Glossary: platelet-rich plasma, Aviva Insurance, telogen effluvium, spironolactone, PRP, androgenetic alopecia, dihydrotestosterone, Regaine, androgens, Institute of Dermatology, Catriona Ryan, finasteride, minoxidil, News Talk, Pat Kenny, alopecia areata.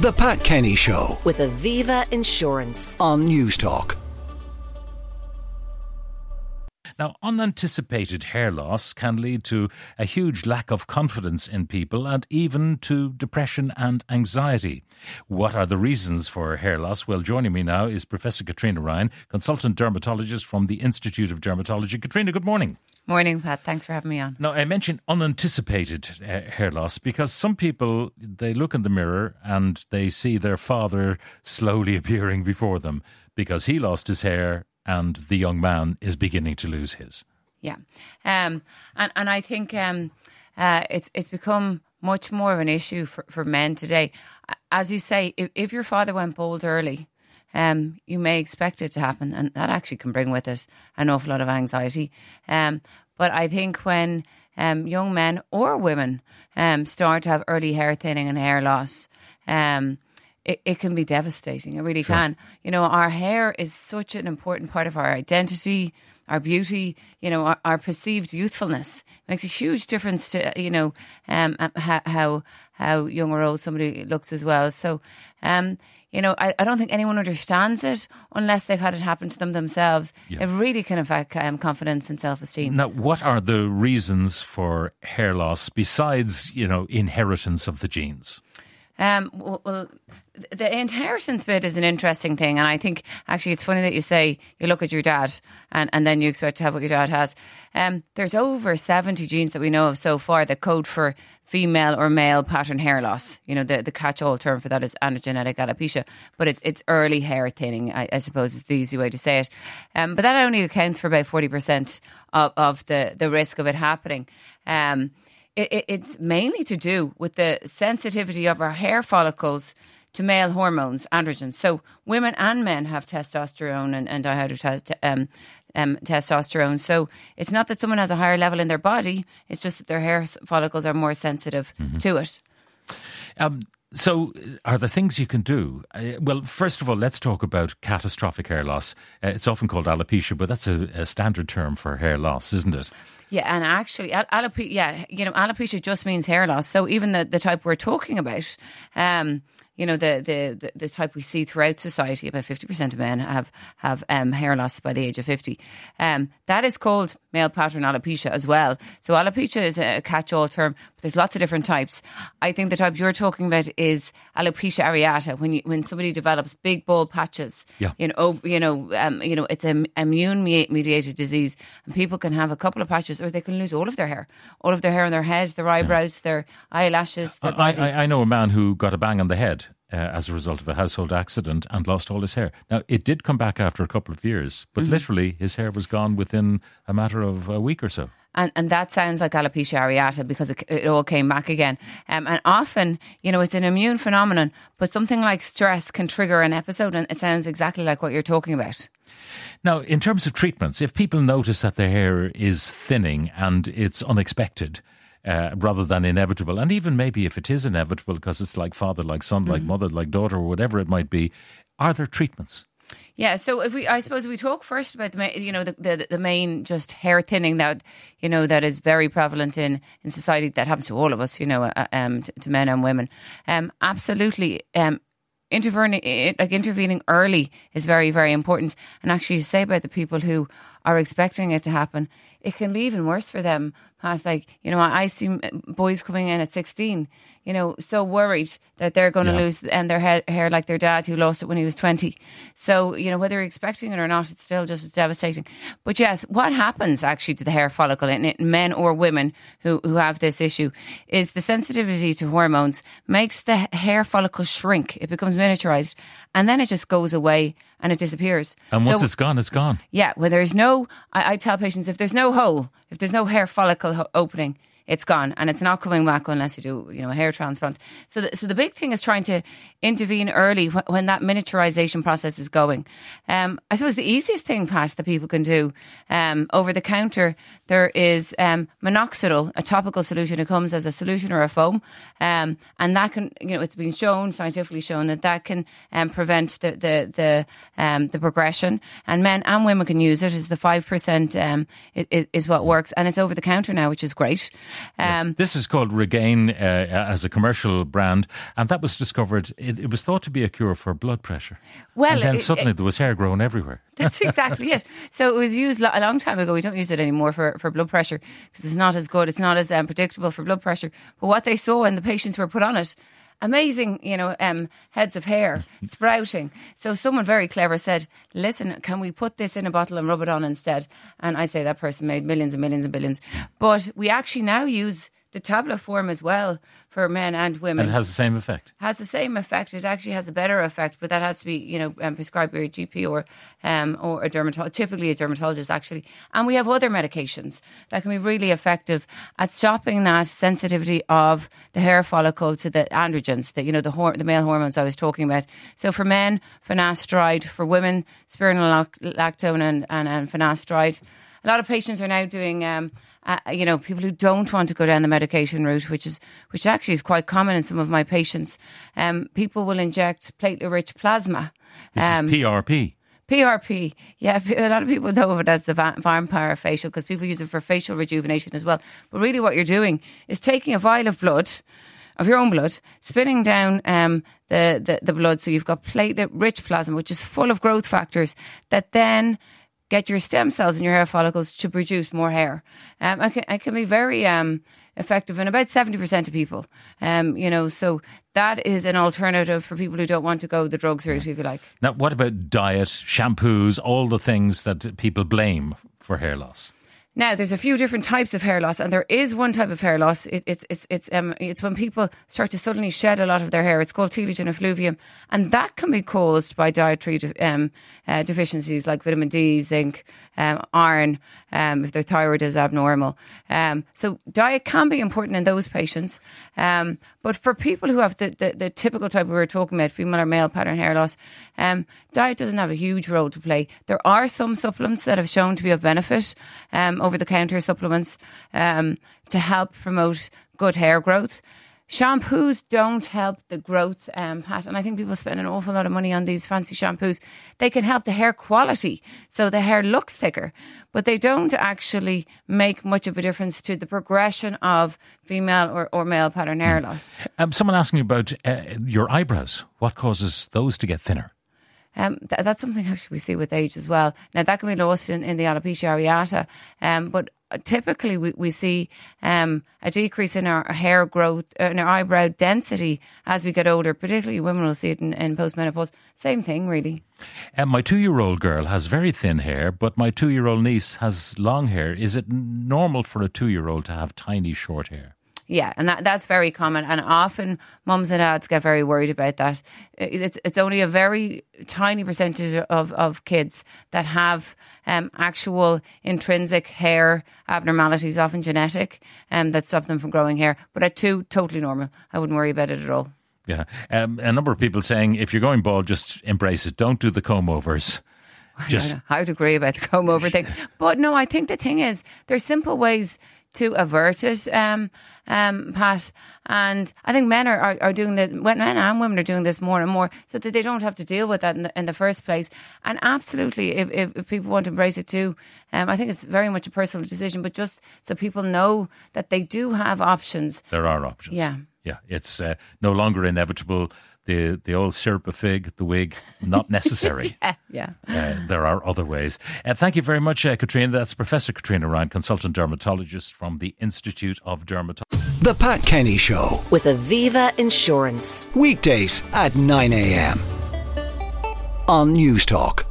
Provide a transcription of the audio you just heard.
The Pat Kenny Show with Aviva Insurance on News Talk. Now, unanticipated hair loss can lead to a huge lack of confidence in people and even to depression and anxiety. What are the reasons for hair loss? Well, joining me now is Professor Catriona Ryan, consultant dermatologist from the Institute of Dermatology. Catriona, good morning. Morning, Pat. Thanks for having me on. Now, I mentioned unanticipated hair loss because some people, they look in the mirror and they see their father slowly appearing before them because he lost his hair and the young man is beginning to lose his. Yeah. And I think it's become much more of an issue for men today. As you say, if your father went bald early, you may expect it to happen, and that actually can bring with it an awful lot of anxiety. But I think when young men or women start to have early hair thinning and hair loss, it can be devastating. It really can. You know, our hair is such an important part of our identity, our beauty, you know, our perceived youthfulness. It makes a huge difference to, you know, how young or old somebody looks as well. So, you know, I don't think anyone understands it unless they've had it happen to them themselves. Yeah. It really can affect confidence and self-esteem. Now, what are the reasons for hair loss besides, you know, inheritance of the genes? Well, the inheritance bit is an interesting thing, and I think actually it's funny that you say you look at your dad and then you expect to have what your dad has. There's over 70 genes that we know of so far that code for female or male pattern hair loss. You know, the catch-all term for that is androgenetic alopecia, but it's early hair thinning, I suppose is the easy way to say it. But that only accounts for about 40% of the risk of it happening. It's mainly to do with the sensitivity of our hair follicles to male hormones, androgens. So women and men have testosterone and dihydrotestosterone. So it's not that someone has a higher level in their body. It's just that their hair follicles are more sensitive to it. So are there things you can do? Well, first of all, let's talk about catastrophic hair loss. It's often called alopecia, but that's a standard term for hair loss, isn't it? Yeah, and actually, alopecia just means hair loss. So even the type we're talking about, you know, the type we see throughout society, about 50% of men have hair loss by the age of 50. That is called male pattern alopecia as well. So alopecia is a catch-all term, but there's lots of different types. I think the type you're talking about is alopecia areata, when somebody develops big bald patches. Yeah. You know, it's an immune-mediated disease, and people can have a couple of patches, or they can lose all of their hair on their head, their eyebrows, their eyelashes. Their body. I know a man who got a bang on the head as a result of a household accident and lost all his hair. Now, it did come back after a couple of years, but literally his hair was gone within a matter of a week or so. And that sounds like alopecia areata because it all came back again. And often, you know, it's an immune phenomenon, but something like stress can trigger an episode, and it sounds exactly like what you're talking about. Now, in terms of treatments, if people notice that their hair is thinning and it's unexpected, rather than inevitable, and even maybe if it is inevitable because it's like father, like son, like mother, like daughter, or whatever it might be, are there treatments? Yeah, so I suppose we talk first about the main just hair thinning that, you know, that is very prevalent in society, that happens to all of us, you know, to men and women. Absolutely. Intervening early is very, very important. And actually, you say about the people who are expecting it to happen, it can be even worse for them. Pat, like, you know, I see boys coming in at 16, you know, so worried that they're going to lose their hair like their dad who lost it when he was 20. So, you know, whether you're expecting it or not, it's still just as devastating. But yes, what happens actually to the hair follicle in men or women who have this issue is the sensitivity to hormones makes the hair follicle shrink. It becomes miniaturized, and then it just goes away and it disappears. And once it's gone, it's gone. Yeah, well, there's no, I tell patients, if there's no hole, if there's no hair follicle opening, it's gone, and it's not coming back unless you do, you know, a hair transplant. So the big thing is trying to intervene early when that miniaturization process is going. I suppose the easiest thing, Pat, that people can do over the counter, there is minoxidil, a topical solution. It comes as a solution or a foam, and that can, you know, it's been shown, scientifically shown, that can prevent the progression. And men and women can use it. It's the 5% is what works, and it's over the counter now, which is great. This is called Regaine as a commercial brand, and that was discovered. It was thought to be a cure for blood pressure. Well, and then suddenly there was hair growing everywhere. That's exactly it. So it was used a long time ago. We don't use it anymore for blood pressure because it's not as good. It's not as predictable for blood pressure. But what they saw when the patients were put on it, amazing, heads of hair sprouting. So someone very clever said, listen, can we put this in a bottle and rub it on instead? And I'd say that person made millions and millions and billions. But we actually now use the tablet form as well for men and women. And it has the same effect. It actually has a better effect, but that has to be, prescribed by a GP or a dermatologist, typically a dermatologist actually. And we have other medications that can be really effective at stopping that sensitivity of the hair follicle to the androgens, the male hormones I was talking about. So for men, finasteride. For women, spironolactone and finasteride. A lot of patients are now doing, people who don't want to go down the medication route, which actually is quite common in some of my patients. People will inject platelet-rich plasma. This is PRP. PRP, yeah, a lot of people know of it as the vampire facial because people use it for facial rejuvenation as well. But really what you're doing is taking a vial of blood, of your own blood, spinning down the blood so you've got platelet-rich plasma, which is full of growth factors that then get your stem cells in your hair follicles to produce more hair. It can be very effective in about 70% of people. So that is an alternative for people who don't want to go the drugs route, if you like. Now, what about diet, shampoos, all the things that people blame for hair loss? Now, there's a few different types of hair loss, and there is one type of hair loss. It's when people start to suddenly shed a lot of their hair. It's called telogen effluvium, and that can be caused by dietary deficiencies like vitamin D, zinc, iron, if their thyroid is abnormal. So diet can be important in those patients. But for people who have the typical type we were talking about, female or male pattern hair loss, diet doesn't have a huge role to play. There are some supplements that have shown to be of benefit, over-the-counter supplements to help promote good hair growth. Shampoos don't help the growth, Pat, and I think people spend an awful lot of money on these fancy shampoos. They can help the hair quality, so the hair looks thicker, but they don't actually make much of a difference to the progression of female or male pattern hair loss. Someone asking about your eyebrows. What causes those to get thinner? That's something actually we see with age as well. Now, that can be lost in the alopecia areata, but typically we see a decrease in our hair growth, in our eyebrow density as we get older. Particularly women will see it in postmenopause. Same thing, really. My 2-year-old girl has very thin hair, but my 2-year-old niece has long hair. Is it normal for a 2-year-old to have tiny, short hair? Yeah, and that's very common, and often mums and dads get very worried about that. It's only a very tiny percentage of kids that have actual intrinsic hair abnormalities, often genetic, that stop them from growing hair. But at 2, totally normal. I wouldn't worry about it at all. Yeah, a number of people saying if you're going bald, just embrace it. Don't do the comb-overs. I would agree about the comb-over thing. But no, I think the thing is there's simple ways to avert it, Pat. And I think men are doing that, men and women are doing this more and more so that they don't have to deal with that in the first place. And absolutely, if people want to embrace it too, I think it's very much a personal decision, but just so people know that they do have options. There are options. Yeah. Yeah. It's no longer inevitable. The old syrup a fig, the wig, not necessary. Yeah. There are other ways. Thank you very much, Catriona. That's Professor Catriona Ryan, consultant dermatologist from the Institute of Dermatology. The Pat Kenny Show with Aviva Insurance. Weekdays at 9 a.m. on News Talk.